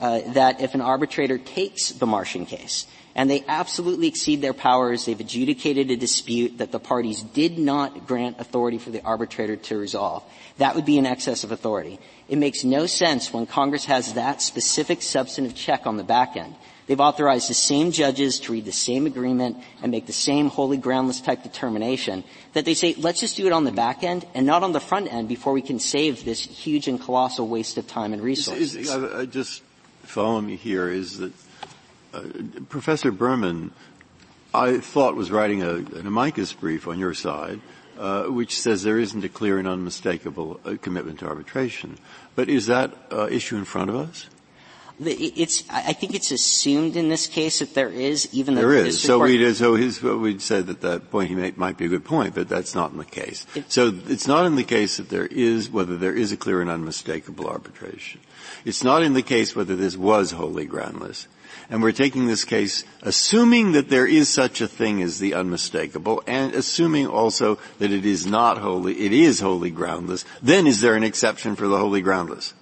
uh, that if an arbitrator takes the Martian case, and they absolutely exceed their powers, they've adjudicated a dispute that the parties did not grant authority for the arbitrator to resolve, that would be an excess of authority. It makes no sense when Congress has that specific substantive check on the back end. They've authorized the same judges to read the same agreement and make the same wholly groundless type determination that they say, let's just do it on the back end and not on the front end before we can save this huge and colossal waste of time and resources. Is, is, I, I just follow me here is that Uh, Professor Berman, I thought, was writing a, an amicus brief on your side, uh, which says there isn't a clear and unmistakable uh, commitment to arbitration. But is that uh, issue in front of us? It's, I think it's assumed in this case that there is, even though there is. So we, so his, we'd said that that point he made might be a good point, but that's not in the case. It, so it's not in the case that there is, whether there is a clear and unmistakable arbitration. It's not in the case whether this was wholly groundless. And we're taking this case assuming that there is such a thing as the unmistakable and assuming also that it is not wholly, it is wholly groundless. Then is there an exception for the wholly groundless?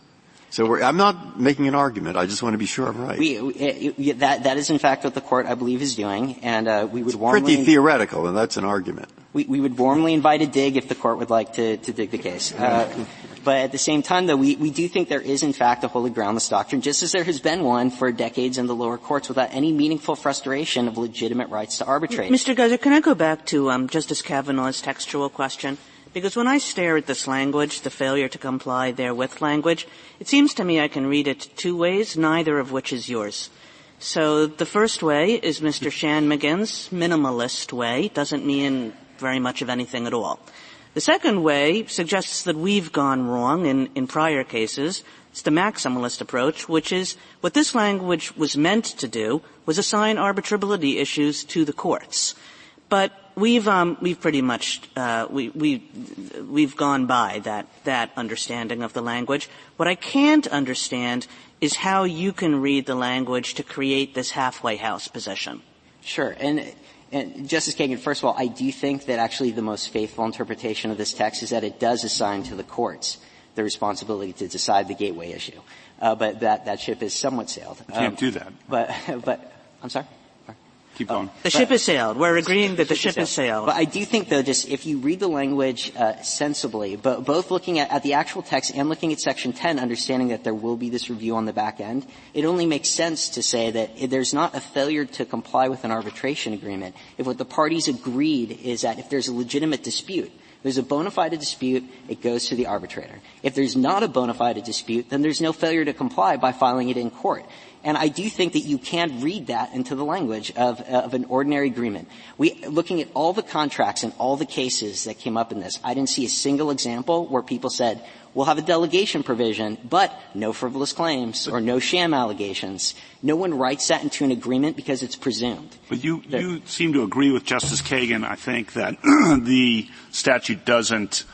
So we're, I'm not making an argument. I just want to be sure I'm right. We, it, it, that, that is, in fact, what the Court, I believe, is doing. And uh, we would it's warmly... pretty theoretical, and that's an argument. We, we would warmly invite a dig if the Court would like to, to dig the case. Uh, but at the same time, though, we, we do think there is, in fact, a wholly groundless doctrine, just as there has been one for decades in the lower courts without any meaningful frustration of legitimate rights to arbitrate. Mister Geyser, can I go back to um, Justice Kavanaugh's textual question? Because when I stare at this language, the failure to comply therewith language, it seems to me I can read it two ways, neither of which is yours. So the first way is Mister Shanmugam's minimalist way, doesn't mean very much of anything at all. The second way suggests that we've gone wrong in, in prior cases. It's the maximalist approach, which is what this language was meant to do was assign arbitrability issues to the courts. But We've um, we've pretty much uh, we we we've gone by that that understanding of the language. What I can't understand is how you can read the language to create this halfway house position. Sure, and and Justice Kagan, first of all, I do think that actually the most faithful interpretation of this text is that it does assign to the courts the responsibility to decide the gateway issue. Uh, but that that ship is somewhat sailed. You can't um, do that. But but I'm sorry. Keep going. Oh, the but, ship has sailed. We're agreeing that the ship has sailed. But I do think, though, just if you read the language uh, sensibly, but both looking at, at the actual text and looking at Section ten, understanding that there will be this review on the back end, it only makes sense to say that there's not a failure to comply with an arbitration agreement if what the parties agreed is that if there's a legitimate dispute, there's a bona fide dispute, it goes to the arbitrator. If there's not a bona fide dispute, then there's no failure to comply by filing it in court. And I do think that you can read that into the language of, of an ordinary agreement. We, looking at all the contracts and all the cases that came up in this, I didn't see a single example where people said, we'll have a delegation provision, but no frivolous claims or no sham allegations. No one writes that into an agreement because it's presumed. But you, you seem to agree with Justice Kagan, I think, that the statute doesn't,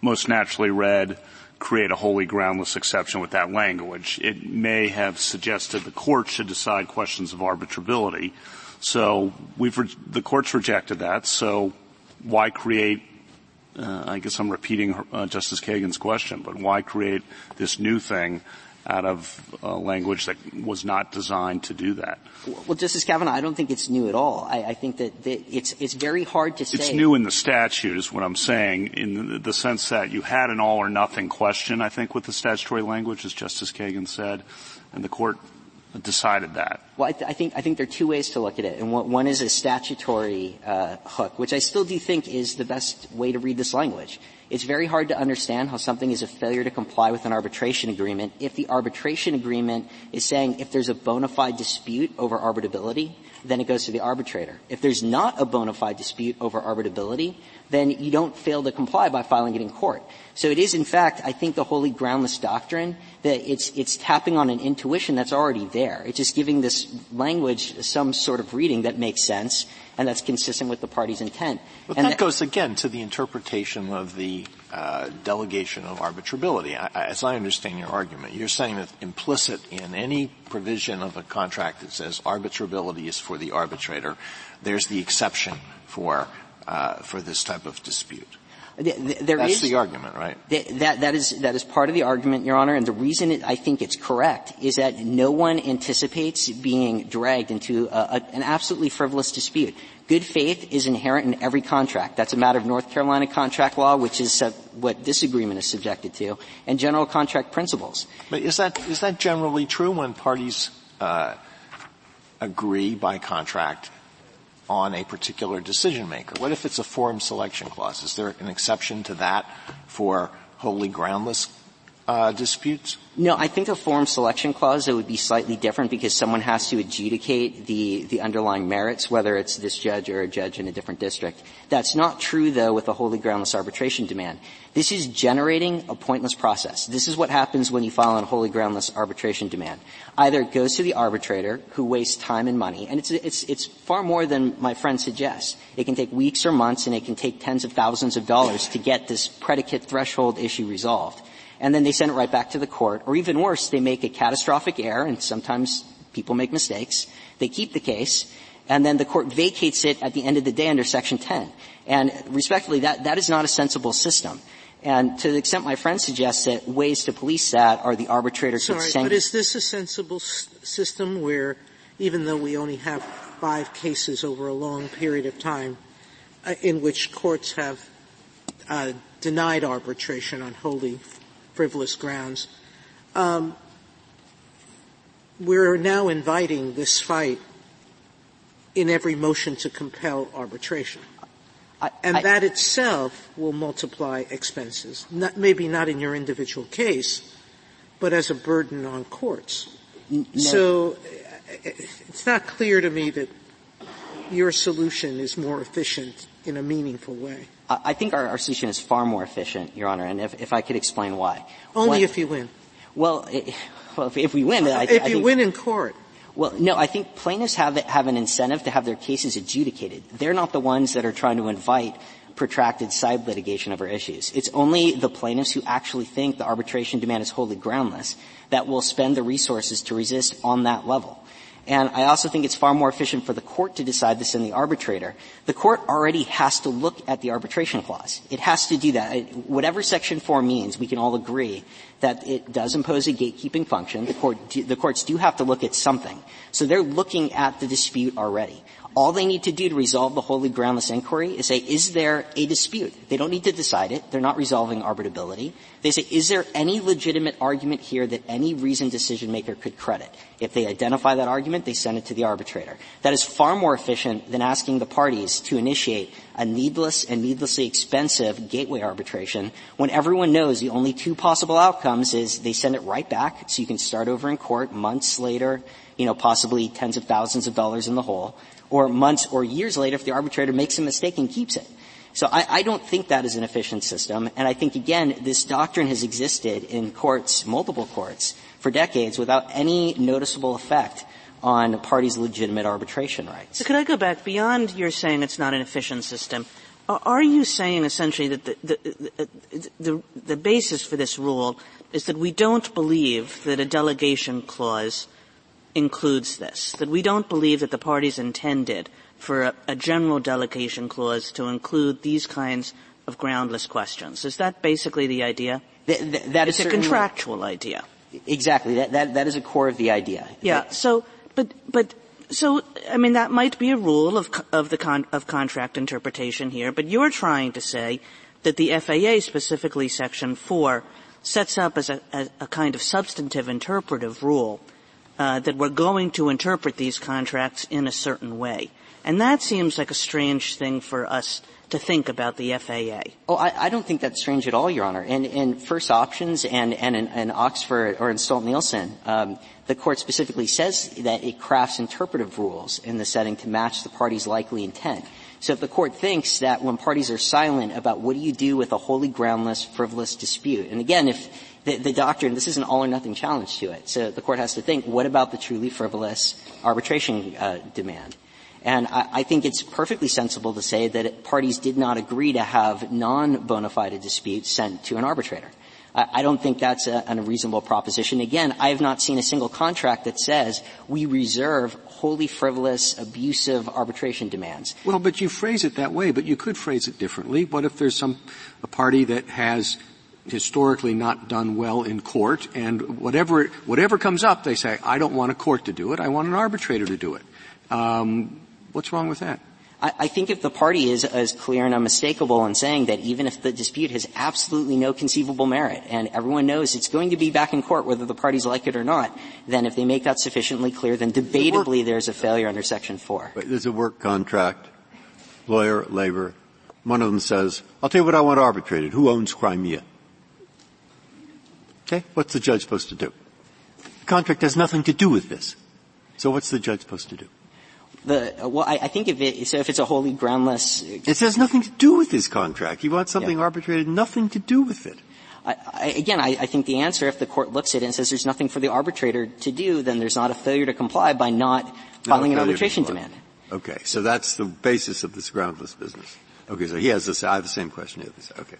most naturally read, create a wholly groundless exception with that language. It may have suggested the court should decide questions of arbitrability. So we've re- the court's rejected that. So why create uh, – I guess I'm repeating her, uh, Justice Kagan's question, but why create this new thing out of uh, language that was not designed to do that. Well, Justice Kavanaugh, I don't think it's new at all. I, I think that, that it's it's very hard to say. It's new in the statute is what I'm saying, in the, the sense that you had an all-or-nothing question, I think, with the statutory language, as Justice Kagan said, and the Court decided that. Well, I, th- I think I think there are two ways to look at it, and what, one is a statutory uh, hook, which I still do think is the best way to read this language. It's very hard to understand how something is a failure to comply with an arbitration agreement if the arbitration agreement is saying if there's a bona fide dispute over arbitrability, then it goes to the arbitrator. If there's not a bona fide dispute over arbitrability, then you don't fail to comply by filing it in court. So it is, in fact, I think the wholly groundless doctrine that it's it's tapping on an intuition that's already there. It's just giving this language some sort of reading that makes sense and that's consistent with the party's intent. But and that th- goes, again, to the interpretation of the uh delegation of arbitrability. I, I, as I understand your argument, you're saying that implicit in any provision of a contract that says arbitrability is for the arbitrator, there's the exception for uh for this type of dispute. There That's is, the argument, right? Th- that, that is, that is part of the argument, Your Honor, and the reason it, I think it's correct is that no one anticipates being dragged into a, a, an absolutely frivolous dispute. Good faith is inherent in every contract. That's a matter of North Carolina contract law, which is uh, what this agreement is subjected to, and general contract principles. But is that, is that generally true when parties, uh, agree by contract on a particular decision maker? What if it's a forum selection clause? Is there an exception to that for wholly groundless uh disputes? No, I think a forum selection clause, it would be slightly different because someone has to adjudicate the the underlying merits, whether it's this judge or a judge in a different district. That's not true, though, with a wholly groundless arbitration demand. This is generating a pointless process. This is what happens when you file a wholly groundless arbitration demand. Either it goes to the arbitrator, who wastes time and money, and it's it's it's far more than my friend suggests. It can take weeks or months, and it can take tens of thousands of dollars to get this predicate threshold issue resolved. And then they send it right back to the court. Or even worse, they make a catastrophic error, and sometimes people make mistakes. They keep the case, and then the court vacates it at the end of the day under Section ten. And respectfully, that, that is not a sensible system. And to the extent my friend suggests that ways to police that are the arbitrator could sanction. But is this a sensible s- system where, even though we only have five cases over a long period of time, uh, in which courts have uh, denied arbitration on wholly frivolous grounds, um, we're now inviting this fight in every motion to compel arbitration, I, and I, that itself will multiply expenses. Not, maybe not in your individual case, but as a burden on courts. No. So it's not clear to me that your solution is more efficient in a meaningful way. I think our, our solution is far more efficient, Your Honor, and if, if I could explain why. Only what, if you win. Well, it, well if, if we win, I, if I think, you win in court. Well, no, I think plaintiffs have have an incentive to have their cases adjudicated. They're not the ones that are trying to invite protracted side litigation over issues. It's only the plaintiffs who actually think the arbitration demand is wholly groundless that will spend the resources to resist on that level. And I also think it's far more efficient for the court to decide this than the arbitrator. The court already has to look at the arbitration clause. It has to do that. It, whatever Section four means, we can all agree that it does impose a gatekeeping function. The, court do, the courts do have to look at something. So they're looking at the dispute already. All they need to do to resolve the wholly groundless inquiry is say, is there a dispute? They don't need to decide it. They're not resolving arbitrability. They say, is there any legitimate argument here that any reasoned decision maker could credit? If they identify that argument, they send it to the arbitrator. That is far more efficient than asking the parties to initiate a needless and needlessly expensive gateway arbitration when everyone knows the only two possible outcomes is they send it right back so you can start over in court months later, you know, possibly tens of thousands of dollars in the hole, or months or years later if the arbitrator makes a mistake and keeps it. So I, I don't think that is an efficient system, and I think, again, this doctrine has existed in courts, multiple courts, for decades without any noticeable effect on parties' legitimate arbitration rights. So could I go back beyond your saying it's not an efficient system? Are you saying essentially that the, the, the, the, the basis for this rule is that we don't believe that a delegation clause includes this, that we don't believe that the parties intended for a, a general delegation clause to include these kinds of groundless questions? Is that basically the idea? Th- th- that is a contractual idea. Exactly. That, that, that is a core of the idea. Yeah. That, so, but, but, so, I mean, that might be a rule of, of the con, of contract interpretation here, but you're trying to say that the F A A, specifically Section four, sets up as a, as a kind of substantive interpretive rule, uh, that we're going to interpret these contracts in a certain way. And that seems like a strange thing for us to think about the F A A. Oh, I, I don't think that's strange at all, Your Honor. And in, in First Options and, and in, in Oxford or in Stolt-Nielsen, um, the Court specifically says that it crafts interpretive rules in the setting to match the party's likely intent. So if the Court thinks that when parties are silent about what do you do with a wholly groundless, frivolous dispute, and again, if the, the doctrine, this is an all-or-nothing challenge to it. So the Court has to think, what about the truly frivolous arbitration uh, demand? And I, I think it's perfectly sensible to say that it, parties did not agree to have non-bona fide disputes sent to an arbitrator. I, I don't think that's a, an unreasonable proposition. Again, I have not seen a single contract that says we reserve wholly frivolous, abusive arbitration demands. Well, but you phrase it that way, but you could phrase it differently. What if there's some a party that has historically not done well in court, and whatever whatever comes up, they say, I don't want a court to do it. I want an arbitrator to do it. Um, What's wrong with that? I, I think if the party is as clear and unmistakable in saying that even if the dispute has absolutely no conceivable merit and everyone knows it's going to be back in court whether the parties like it or not, then if they make that sufficiently clear, then debatably there's a failure under Section four. Wait, there's a work contract, lawyer, labor. One of them says, I'll tell you what I want arbitrated. Who owns Crimea? Okay. What's the judge supposed to do? The contract has nothing to do with this. So what's the judge supposed to do? The, well, I, I think if it, so if it's a wholly groundless... It has nothing to do with his contract. You want something yeah. arbitrated, nothing to do with it. I, I, again, I, I think the answer, if the court looks at it and says there's nothing for the arbitrator to do, then there's not a failure to comply by not filing no, an arbitration demand. Okay, so that's the basis of this groundless business. Okay, so he has this, I have the same question here. Okay.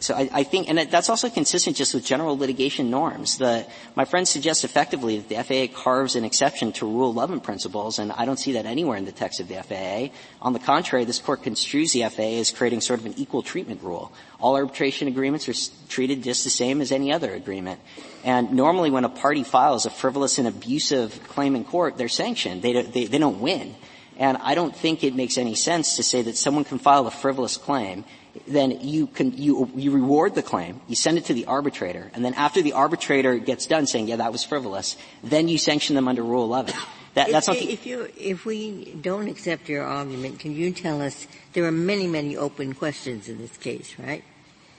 So I, I think, and that's also consistent just with general litigation norms. The, my friend suggests effectively that the F A A carves an exception to Rule eleven principles, and I don't see that anywhere in the text of the F A A. On the contrary, this Court construes the F A A as creating sort of an equal treatment rule. All arbitration agreements are treated just the same as any other agreement. And normally when a party files a frivolous and abusive claim in court, they're sanctioned. They don't, they, they don't win. And I don't think it makes any sense to say that someone can file a frivolous claim, then you can, you, you reward the claim, you send it to the arbitrator, and then after the arbitrator gets done saying, yeah, that was frivolous, then you sanction them under Rule eleven. That, if, that's not the, if you, if we don't accept your argument, can you tell us, there are many, many open questions in this case, right?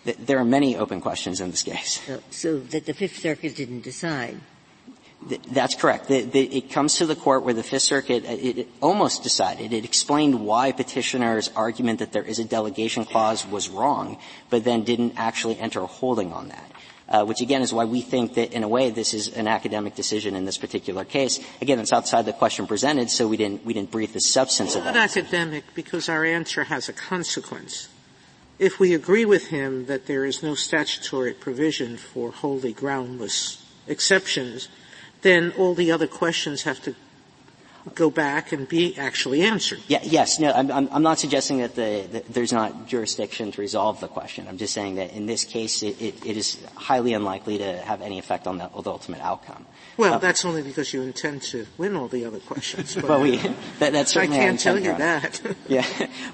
Th- there are many open questions in this case. So, so that the Fifth Circuit didn't decide. Th- that's correct. The, the, it comes to the court where the Fifth Circuit, it, it almost decided. It explained why petitioner's argument that there is a delegation clause was wrong, but then didn't actually enter a holding on that, uh, which again is why we think that in a way this is an academic decision in this particular case. Again, it's outside the question presented, so we didn't, we didn't brief the substance of that. It's not academic because our answer has a consequence. If we agree with him that there is no statutory provision for wholly groundless exceptions, then all the other questions have to go back and be actually answered. Yeah, yes. No, I'm, I'm not suggesting that the, the, there's not jurisdiction to resolve the question. I'm just saying that in this case, it, it, it is highly unlikely to have any effect on the, the ultimate outcome. Well, um, that's only because you intend to win all the other questions. But well, we, that, that's certainly I can't tell you that. Yeah,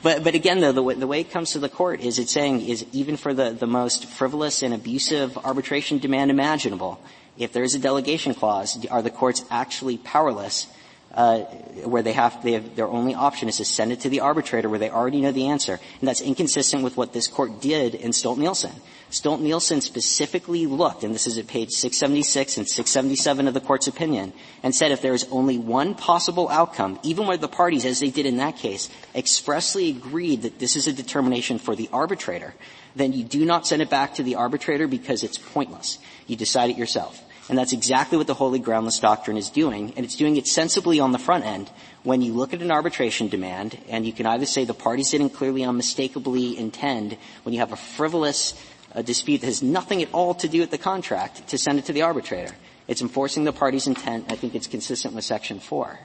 but but again, though, the way, the way it comes to the court is it's saying is even for the, the most frivolous and abusive arbitration demand imaginable, if there is a delegation clause, are the courts actually powerless, uh, where they have, they have, their only option is to send it to the arbitrator where they already know the answer? And that's inconsistent with what this court did in Stolt-Nielsen. Stolt-Nielsen specifically looked, and this is at page six seventy-six and six seventy-seven of the court's opinion, and said if there is only one possible outcome, even where the parties, as they did in that case, expressly agreed that this is a determination for the arbitrator, then you do not send it back to the arbitrator because it's pointless. You decide it yourself. And that's exactly what the wholly groundless doctrine is doing, and it's doing it sensibly on the front end when you look at an arbitration demand, and you can either say the parties didn't clearly unmistakably intend when you have a frivolous uh, dispute that has nothing at all to do with the contract to send it to the arbitrator. It's enforcing the party's intent. I think it's consistent with Section four.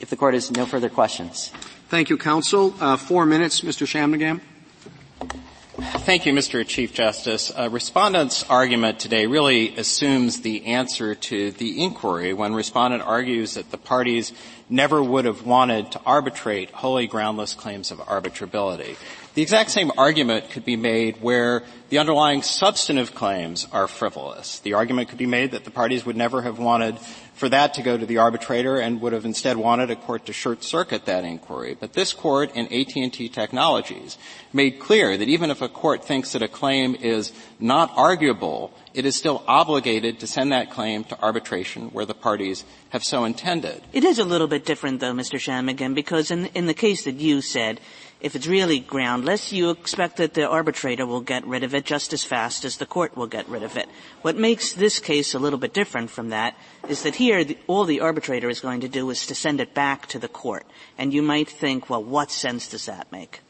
If the Court has no further questions. Thank you, counsel. Uh, four minutes, Mister Shanmugam. Thank you, Mister Chief Justice. Uh, Respondent's argument today really assumes the answer to the inquiry when Respondent argues that the parties never would have wanted to arbitrate wholly groundless claims of arbitrability. The exact same argument could be made where the underlying substantive claims are frivolous. The argument could be made that the parties would never have wanted for that to go to the arbitrator and would have instead wanted a court to short-circuit that inquiry. But this Court in A T and T Technologies made clear that even if a court thinks that a claim is not arguable, it is still obligated to send that claim to arbitration where the parties have so intended. It is a little bit different, though, Mister Shanmugam, because in, in the case that you said, if it's really groundless, you expect that the arbitrator will get rid of it just as fast as the court will get rid of it. What makes this case a little bit different from that is that here the, all the arbitrator is going to do is to send it back to the court. And you might think, well, what sense does that make?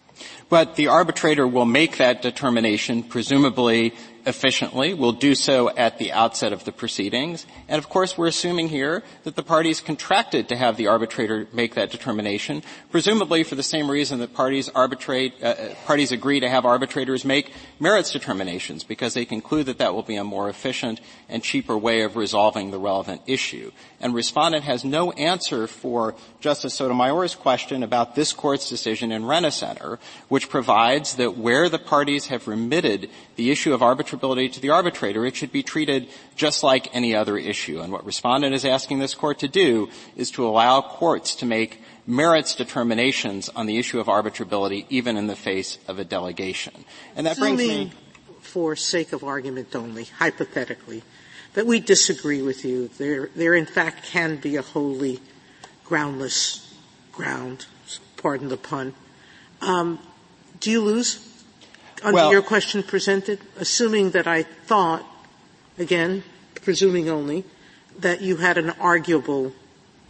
But the arbitrator will make that determination, presumably efficiently, will do so at the outset of the proceedings. And, of course, we're assuming here that the parties contracted to have the arbitrator make that determination, presumably for the same reason that parties arbitrate uh, parties agree to have arbitrators make merits determinations, because they conclude that that will be a more efficient and cheaper way of resolving the relevant issue. And Respondent has no answer for Justice Sotomayor's question about this Court's decision in Rent-A-Center, which provides that where the parties have remitted the issue of arbitrability to the arbitrator, it should be treated just like any other issue. And what Respondent is asking this Court to do is to allow courts to make merits determinations on the issue of arbitrability even in the face of a delegation. And that brings me, for sake of argument only, hypothetically, that we disagree with you. There, there in fact can be a wholly groundless ground, pardon the pun. Um, do you lose under well, your question presented? Assuming that I thought, again, presuming only, that you had an arguable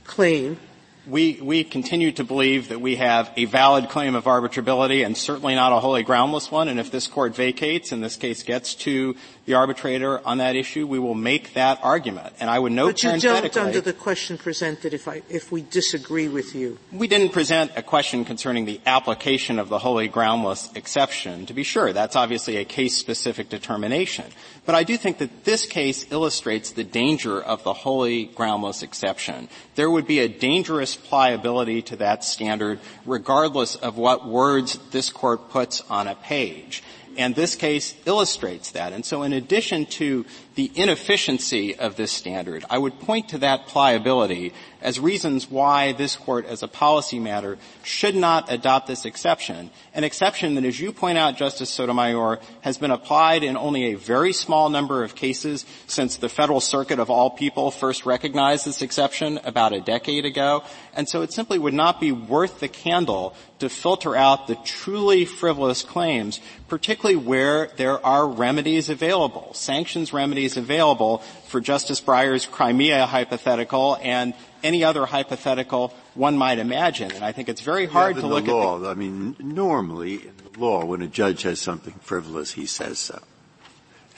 claim. We, we continue to believe that we have a valid claim of arbitrability and certainly not a wholly groundless one. And if this Court vacates and this case gets to the arbitrator on that issue, we will make that argument. And I would note parenthetically. But you don't under the question presented if I, if we disagree with you. We didn't present a question concerning the application of the wholly groundless exception. To be sure, that's obviously a case-specific determination. But I do think that this case illustrates the danger of the wholly groundless exception. There would be a dangerous pliability to that standard regardless of what words this Court puts on a page. And this case illustrates that. And so in addition to the inefficiency of this standard, I would point to that pliability as reasons why this Court, as a policy matter, should not adopt this exception, an exception that, as you point out, Justice Sotomayor, has been applied in only a very small number of cases since the Federal Circuit of all people first recognized this exception about a decade ago. And so it simply would not be worth the candle to filter out the truly frivolous claims, particularly where there are remedies available, sanctions remedies available for Justice Breyer's Crimea hypothetical and any other hypothetical one might imagine. And I think it's very hard yeah, to look the law, at the law. I mean, normally in the law, when a judge has something frivolous, he says so.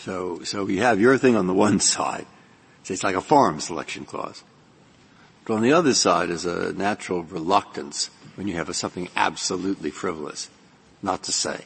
So, so you have your thing on the one side. So it's like a forum selection clause. But on the other side is a natural reluctance when you have a, something absolutely frivolous, not to say.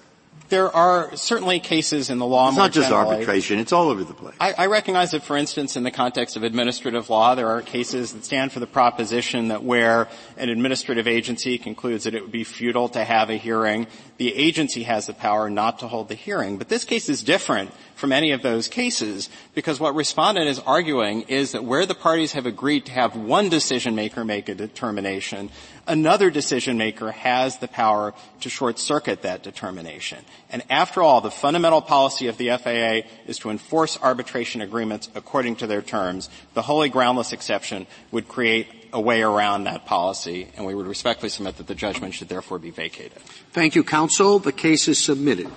There are certainly cases in the law it's more generally. It's not just arbitration. It's all over the place. I, I recognize that, for instance, in the context of administrative law, there are cases that stand for the proposition that where an administrative agency concludes that it would be futile to have a hearing, the agency has the power not to hold the hearing. But this case is different from any of those cases because what Respondent is arguing is that where the parties have agreed to have one decision-maker make a determination, another decision-maker has the power to short-circuit that determination. And after all, the fundamental policy of the F A A is to enforce arbitration agreements according to their terms. The wholly groundless exception would create a way around that policy, and we would respectfully submit that the judgment should therefore be vacated. Thank you, counsel. The case is submitted.